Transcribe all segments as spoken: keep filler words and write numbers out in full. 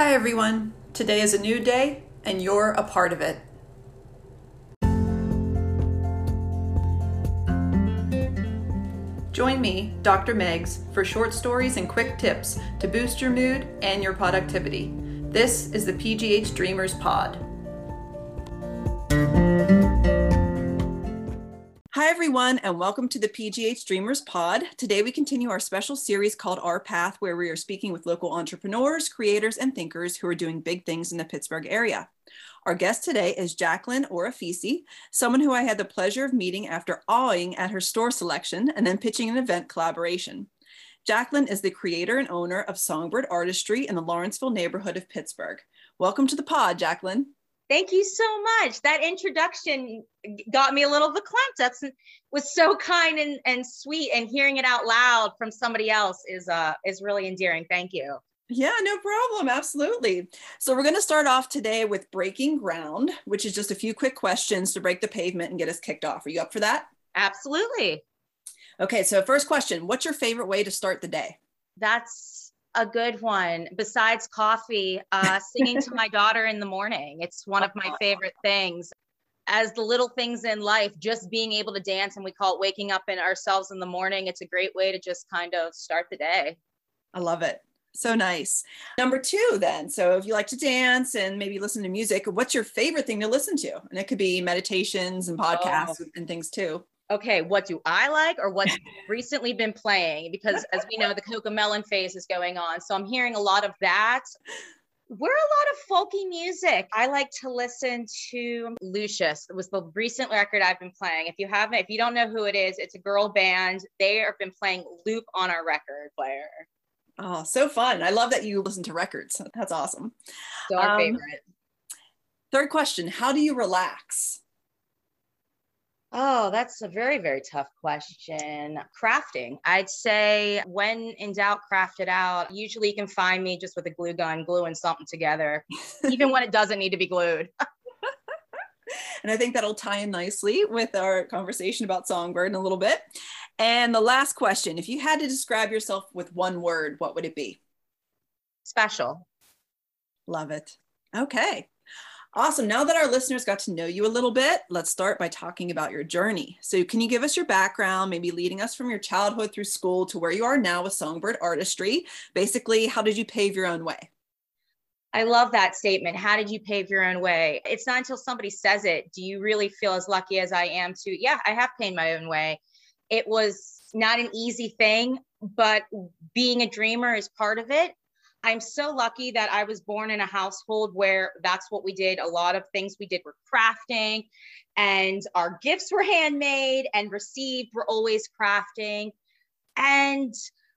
Hi everyone, today is a new day and you're a part of it. Join me, Doctor Megs, for short stories and quick tips to boost your mood and your productivity. This is the P G H Dreamers Pod. Hi everyone and welcome to the P G H Dreamers Pod. Today we continue our special series called Our Path, where we are speaking with local entrepreneurs, creators, and thinkers who are doing big things in the Pittsburgh area. Our guest today is Jacklyn Orefice, someone who I had the pleasure of meeting after awing at her store selection and then pitching an event collaboration. Jacklyn is the creator and owner of Songbird Artistry in the Lawrenceville neighborhood of Pittsburgh. Welcome to the pod, Jacklyn. Thank you so much. That introduction got me a little verklempt. That's was so kind and, and sweet, and hearing it out loud from somebody else is uh is really endearing. Thank you. Yeah, no problem. Absolutely. So we're going to start off today with breaking ground, which is just a few quick questions to break the pavement and get us kicked off. Are you up for that? Absolutely. Okay. So first question, what's your favorite way to start the day? That's a good one. Besides coffee, uh, singing to my daughter in the morning. It's one of my favorite things. As the little things in life, just being able to dance, and we call it waking up in ourselves in the morning. It's a great way to just kind of start the day. I love it. So nice. Number two then. So if you like to dance and maybe listen to music, what's your favorite thing to listen to? And it could be meditations and podcasts oh. and things too. Okay, what do I like or what's recently been playing? Because as we know, the Coca Melon phase is going on. So I'm hearing a lot of that. We're a lot of folky music. I like to listen to Lucius. It was the recent record I've been playing. If you haven't, if you don't know who it is, it's a girl band. They have been playing Loop on our record player. Oh, so fun. I love that you listen to records. That's awesome. So our um, favorite. Third question, how do you relax? Oh, that's a very, very tough question. Crafting. I'd say when in doubt, craft it out. Usually you can find me just with a glue gun, gluing something together, even when it doesn't need to be glued. And I think that'll tie in nicely with our conversation about Songbird in a little bit. And the last question, if you had to describe yourself with one word, what would it be? Special. Love it. Okay. Awesome. Now that our listeners got to know you a little bit, let's start by talking about your journey. So can you give us your background, maybe leading us from your childhood through school to where you are now with Songbird Artistry? Basically, how did you pave your own way? I love that statement. How did you pave your own way? It's not until somebody says it, do you really feel as lucky as I am to, yeah, I have paved my own way. It was not an easy thing, but being a dreamer is part of it. I'm so lucky that I was born in a household where that's what we did. A lot of things we did were crafting, and our gifts were handmade and received. We're always crafting. And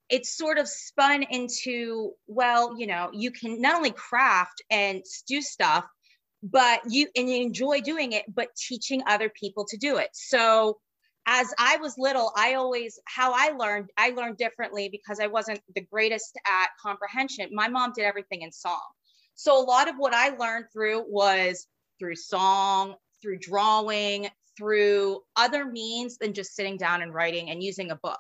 it sort of spun into, well, you know, you can not only craft and do stuff, but you, and you enjoy doing it, but teaching other people to do it. So as I was little, I always, how I learned, I learned differently because I wasn't the greatest at comprehension. My mom did everything in song. So a lot of what I learned through was through song, through drawing, through other means than just sitting down and writing and using a book.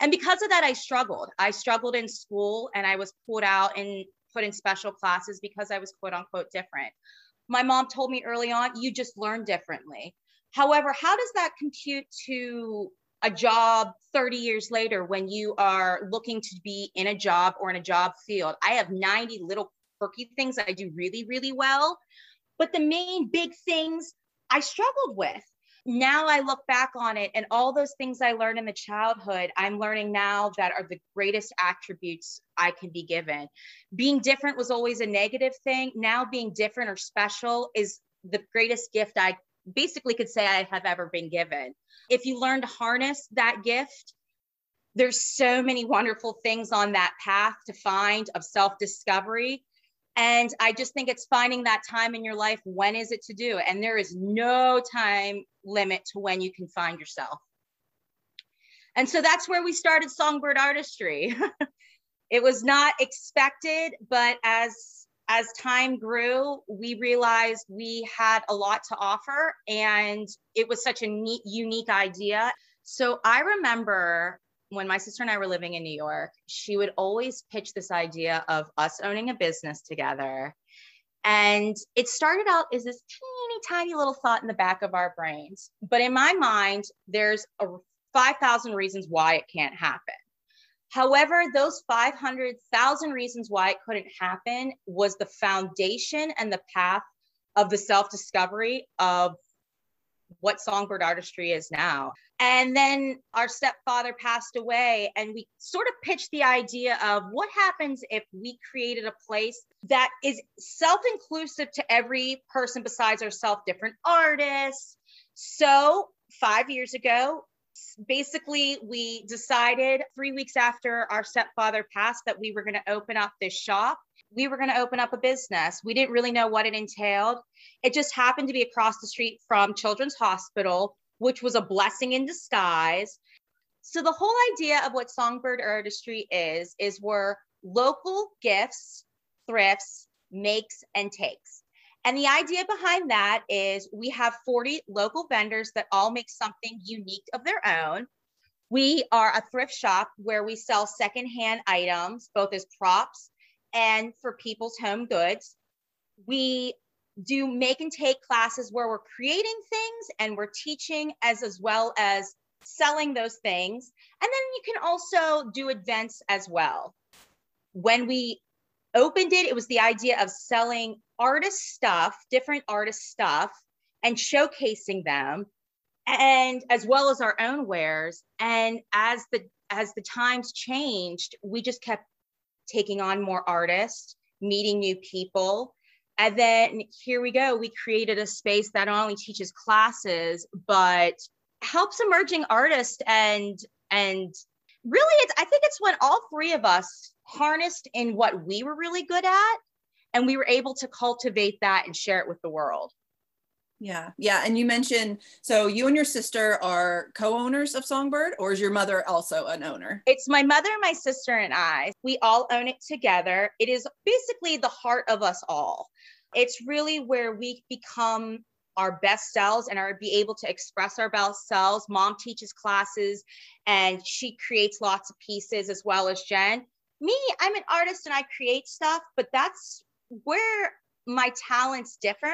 And because of that, I struggled. I struggled in school, and I was pulled out and put in special classes because I was quote unquote different. My mom told me early on, you just learn differently. However, how does that compute to a job thirty years later when you are looking to be in a job or in a job field? I have ninety little quirky things that I do really, really well, but the main big things I struggled with. Now I look back on it, and all those things I learned in the childhood, I'm learning now that are the greatest attributes I can be given. Being different was always a negative thing. Now being different or special is the greatest gift I basically could say I have ever been given. If you learn to harness that gift, there's so many wonderful things on that path to find of self-discovery. And I just think it's finding that time in your life. When is it to do? And there is no time limit to when you can find yourself. And so that's where we started Songbird Artistry. It was not expected, but as As time grew, we realized we had a lot to offer, and it was such a neat, unique idea. So I remember when my sister and I were living in New York, she would always pitch this idea of us owning a business together. And it started out as this teeny tiny little thought in the back of our brains. But in my mind, there's a five thousand reasons why it can't happen. However, those five hundred thousand reasons why it couldn't happen was the foundation and the path of the self-discovery of what Songbird Artistry is now. And then our stepfather passed away, and we sort of pitched the idea of what happens if we created a place that is self-inclusive to every person besides ourselves, different artists. So five years ago, basically, we decided three weeks after our stepfather passed that we were going to open up this shop. We were going to open up a business. We didn't really know what it entailed. It just happened to be across the street from Children's Hospital, which was a blessing in disguise. So the whole idea of what Songbird Artistry is, is we're local gifts, thrifts, makes, and takes. And the idea behind that is we have forty local vendors that all make something unique of their own. We are a thrift shop where we sell secondhand items, both as props and for people's home goods. We do make and take classes where we're creating things and we're teaching as, as well as selling those things. And then you can also do events as well. When we opened it, it was the idea of selling artist stuff, different artist stuff, and showcasing them, and as well as our own wares. And as the as the times changed, we just kept taking on more artists, meeting new people. And then here we go, we created a space that not only teaches classes, but helps emerging artists. And and really, it's, I think it's when all three of us harnessed in what we were really good at, and we were able to cultivate that and share it with the world. Yeah. Yeah. And you mentioned, so you and your sister are co-owners of Songbird, or is your mother also an owner? It's my mother, my sister, and I. We all own it together. It is basically the heart of us all. It's really where we become our best selves and are be able to express our best selves. Mom teaches classes and she creates lots of pieces, as well as Jen. Me, I'm an artist and I create stuff, but that's where my talents differ.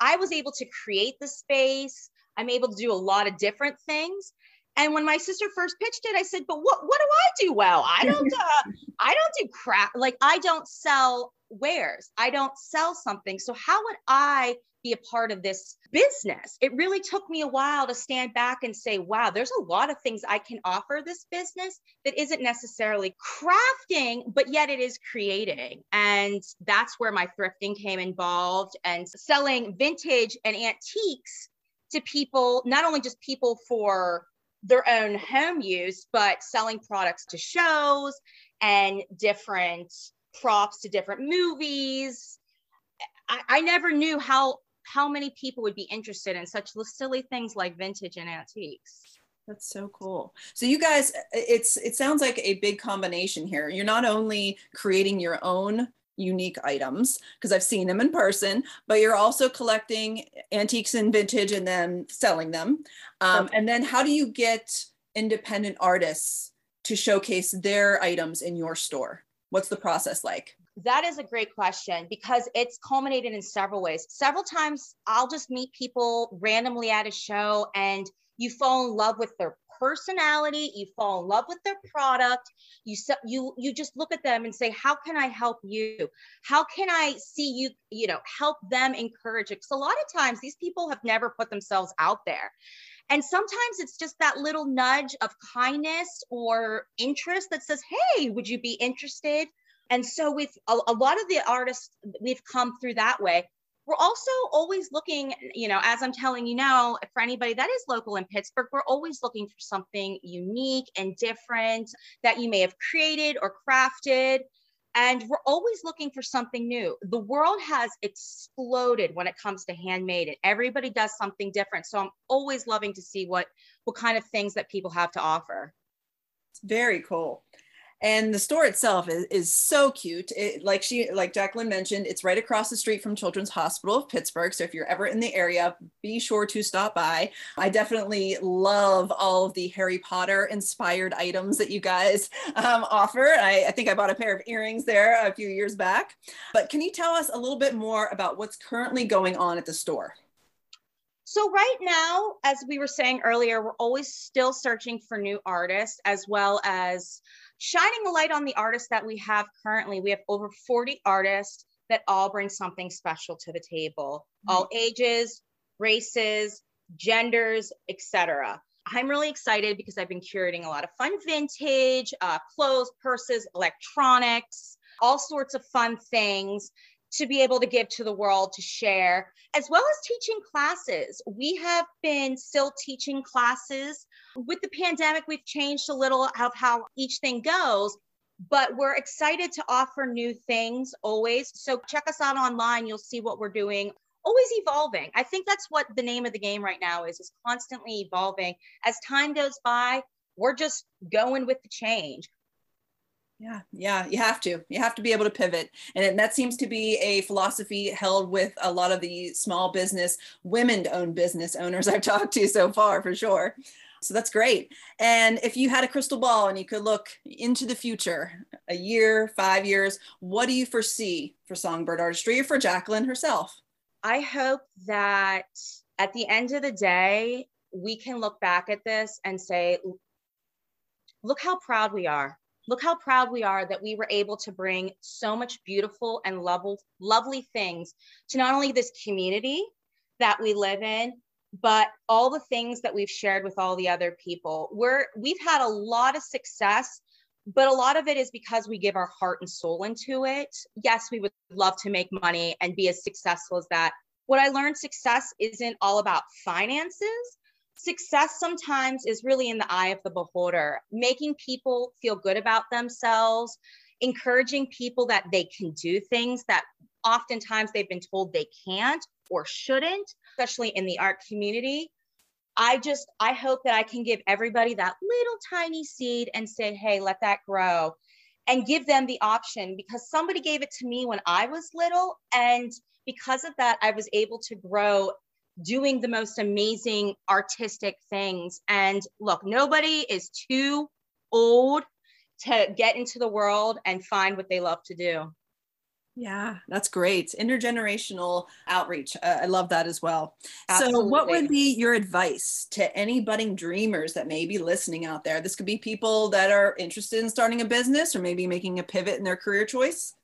I was able to create the space. I'm able to do a lot of different things. And when my sister first pitched it, I said, but what, what do I do well? I don't, uh, I don't do crap. Like, I don't sell wares. I don't sell something. So how would I be a part of this business? It really took me a while to stand back and say, wow, there's a lot of things I can offer this business that isn't necessarily crafting, but yet it is creating. And that's where my thrifting came involved, and selling vintage and antiques to people, not only just people for their own home use, but selling products to shows and different props to different movies. I, I never knew how how many people would be interested in such silly things like vintage and antiques. That's so cool. So you guys, it's it sounds like a big combination here. You're not only creating your own unique items, because I've seen them in person, but you're also collecting antiques and vintage and then selling them. Um, and then how do you get independent artists to showcase their items in your store? What's the process like? That is a great question, because it's culminated in several ways. Several times I'll just meet people randomly at a show, and you fall in love with their personality, you fall in love with their product, you you you just look at them and say, how can I help you? How can I see you, you know, help them, encourage it? Because a lot of times these people have never put themselves out there. And sometimes it's just that little nudge of kindness or interest that says, hey, would you be interested? And so with a, a lot of the artists, we've come through that way. We're also always looking, you know, as I'm telling you now, for anybody that is local in Pittsburgh, we're always looking for something unique and different that you may have created or crafted. And we're always looking for something new. The world has exploded when it comes to handmade. Everybody does something different. So I'm always loving to see what, what kind of things that people have to offer. It's very cool. And the store itself is, is so cute. It, like she, like Jacklyn mentioned, it's right across the street from Children's Hospital of Pittsburgh. So if you're ever in the area, be sure to stop by. I definitely love all of the Harry Potter inspired items that you guys um, offer. I, I think I bought a pair of earrings there a few years back. But can you tell us a little bit more about what's currently going on at the store? So right now, as we were saying earlier, we're always still searching for new artists, as well as shining a light on the artists that we have currently. We have over forty artists that all bring something special to the table, mm-hmm. all ages, races, genders, et cetera. I'm really excited because I've been curating a lot of fun vintage, uh, clothes, purses, electronics, all sorts of fun things to be able to give to the world, to share, as well as teaching classes. We have been still teaching classes. With the pandemic, we've changed a little of how each thing goes, but we're excited to offer new things always. So check us out online. You'll see what we're doing. Always evolving. I think that's what the name of the game right now is, is constantly evolving. As time goes by, we're just going with the change. Yeah, yeah, you have to. You have to be able to pivot. And that seems to be a philosophy held with a lot of the small business, women-owned business owners I've talked to so far, for sure. So that's great. And if you had a crystal ball and you could look into the future, a year, five years, what do you foresee for Songbird Artistry or for Jacklyn herself? I hope that at the end of the day, we can look back at this and say, look how proud we are. Look how proud we are that we were able to bring so much beautiful and lovable, lovely things to not only this community that we live in, but all the things that we've shared with all the other people. We're, we've had a lot of success, but a lot of it is because we give our heart and soul into it. Yes, we would love to make money and be as successful as that. What I learned, success isn't all about finances. Success sometimes is really in the eye of the beholder, making people feel good about themselves, encouraging people that they can do things that oftentimes they've been told they can't or shouldn't, especially in the art community. I just, I hope that I can give everybody that little tiny seed and say, hey, let that grow and give them the option, because somebody gave it to me when I was little. And because of that, I was able to grow doing the most amazing artistic things. And look, nobody is too old to get into the world and find what they love to do. Yeah, that's great. Intergenerational outreach. Uh, I love that as well. Absolutely. So what would be your advice to any budding dreamers that may be listening out there? This could be people that are interested in starting a business or maybe making a pivot in their career choice.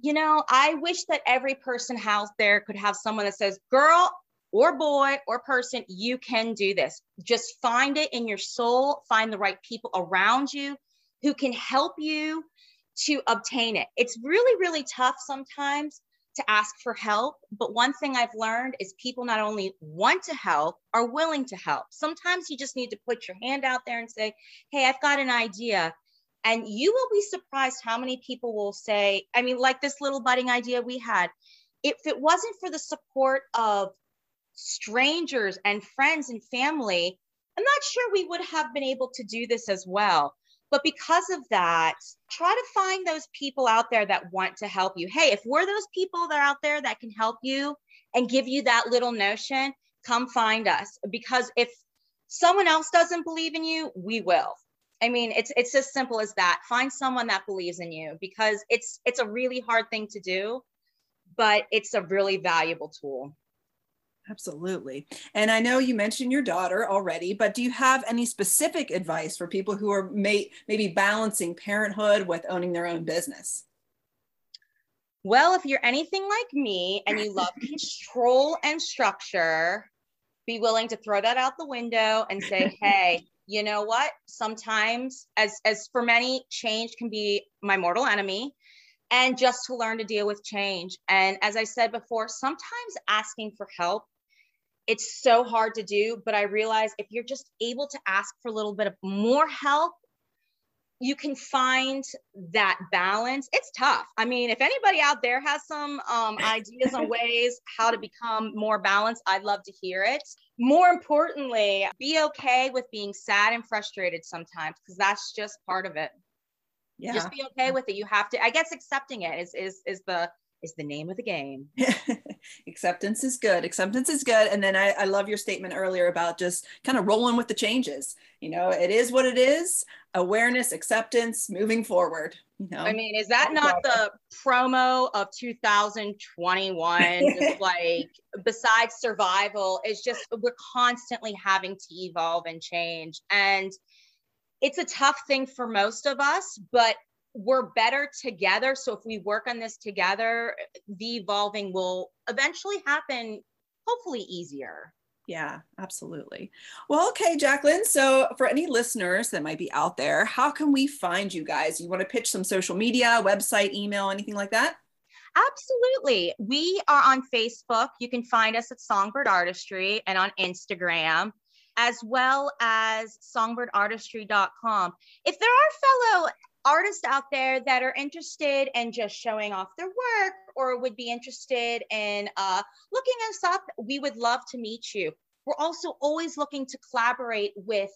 You know, I wish that every person out there could have someone that says, girl, or boy or person, you can do this. Just find it in your soul, find the right people around you who can help you to obtain it. It's really, really tough sometimes to ask for help. But one thing I've learned is people not only want to help, are willing to help. Sometimes you just need to put your hand out there and say, hey, I've got an idea. And you will be surprised how many people will say, I mean, like this little budding idea we had, if it wasn't for the support of strangers and friends and family, I'm not sure we would have been able to do this as well. But because of that, try to find those people out there that want to help you. Hey, if we're those people that are out there that can help you and give you that little notion, come find us. Because if someone else doesn't believe in you, we will. I mean, it's it's as simple as that. Find someone that believes in you, because it's it's a really hard thing to do, but it's a really valuable tool. Absolutely. And I know you mentioned your daughter already, but do you have any specific advice for people who are may, maybe balancing parenthood with owning their own business? Well, if you're anything like me and you love control and structure, be willing to throw that out the window and say, hey, you know what? Sometimes, as, as for many, change can be my mortal enemy. And just to learn to deal with change. And as I said before, sometimes asking for help, it's so hard to do, but I realize if you're just able to ask for a little bit of more help, you can find that balance. It's tough. I mean, if anybody out there has some um, ideas on ways how to become more balanced, I'd love to hear it. More importantly, be okay with being sad and frustrated sometimes, because that's just part of it. Yeah. Just be okay with it. You have to, I guess, accepting it is, is, is the, is the name of the game. Acceptance is good. Acceptance is good. And then I, I love your statement earlier about just kind of rolling with the changes. You know, it is what it is. Awareness, acceptance, moving forward. You know, I mean, is that not the promo of two thousand twenty-one? Just like, besides survival, it's just, we're constantly having to evolve and change. And it's a tough thing for most of us, but we're better together. So if we work on this together, the evolving will eventually happen, hopefully easier. Yeah, absolutely. Well, okay, Jacklyn. So for any listeners that might be out there, how can we find you guys? You want to pitch some social media, website, email, anything like that? Absolutely. We are on Facebook. You can find us at Songbird Artistry, and on Instagram, as well as songbird artistry dot com. If there are fellow artists out there that are interested in just showing off their work, or would be interested in uh, looking us up, we would love to meet you. We're also always looking to collaborate with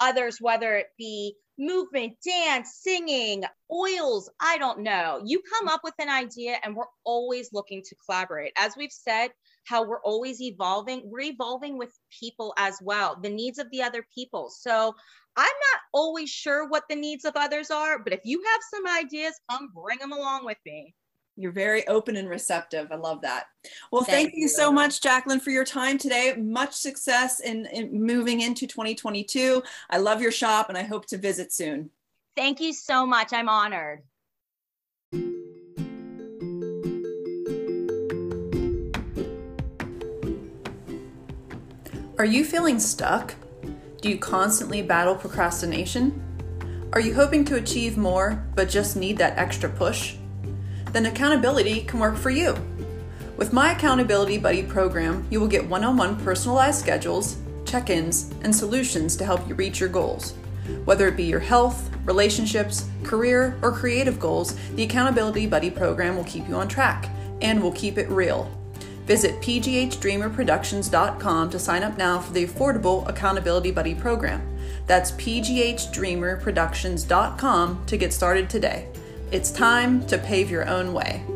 others, whether it be movement, dance, singing, oils, I don't know. You come up with an idea and we're always looking to collaborate. As we've said, how we're always evolving, we're evolving with people as well, the needs of the other people. So I'm not always sure what the needs of others are, but if you have some ideas, come bring them along with me. You're very open and receptive. I love that. Well, thank, thank you so much, Jacklyn, for your time today. Much success in, in moving into twenty twenty-two. I love your shop and I hope to visit soon. Thank you so much. I'm honored. Are you feeling stuck? Do you constantly battle procrastination? Are you hoping to achieve more, but just need that extra push? Then accountability can work for you. With my Accountability Buddy program, you will get one-on-one personalized schedules, check-ins, and solutions to help you reach your goals. Whether it be your health, relationships, career, or creative goals, the Accountability Buddy program will keep you on track and will keep it real. Visit p g h dreamer productions dot com to sign up now for the affordable Accountability Buddy program. That's p g h dreamer productions dot com to get started today. It's time to pave your own way.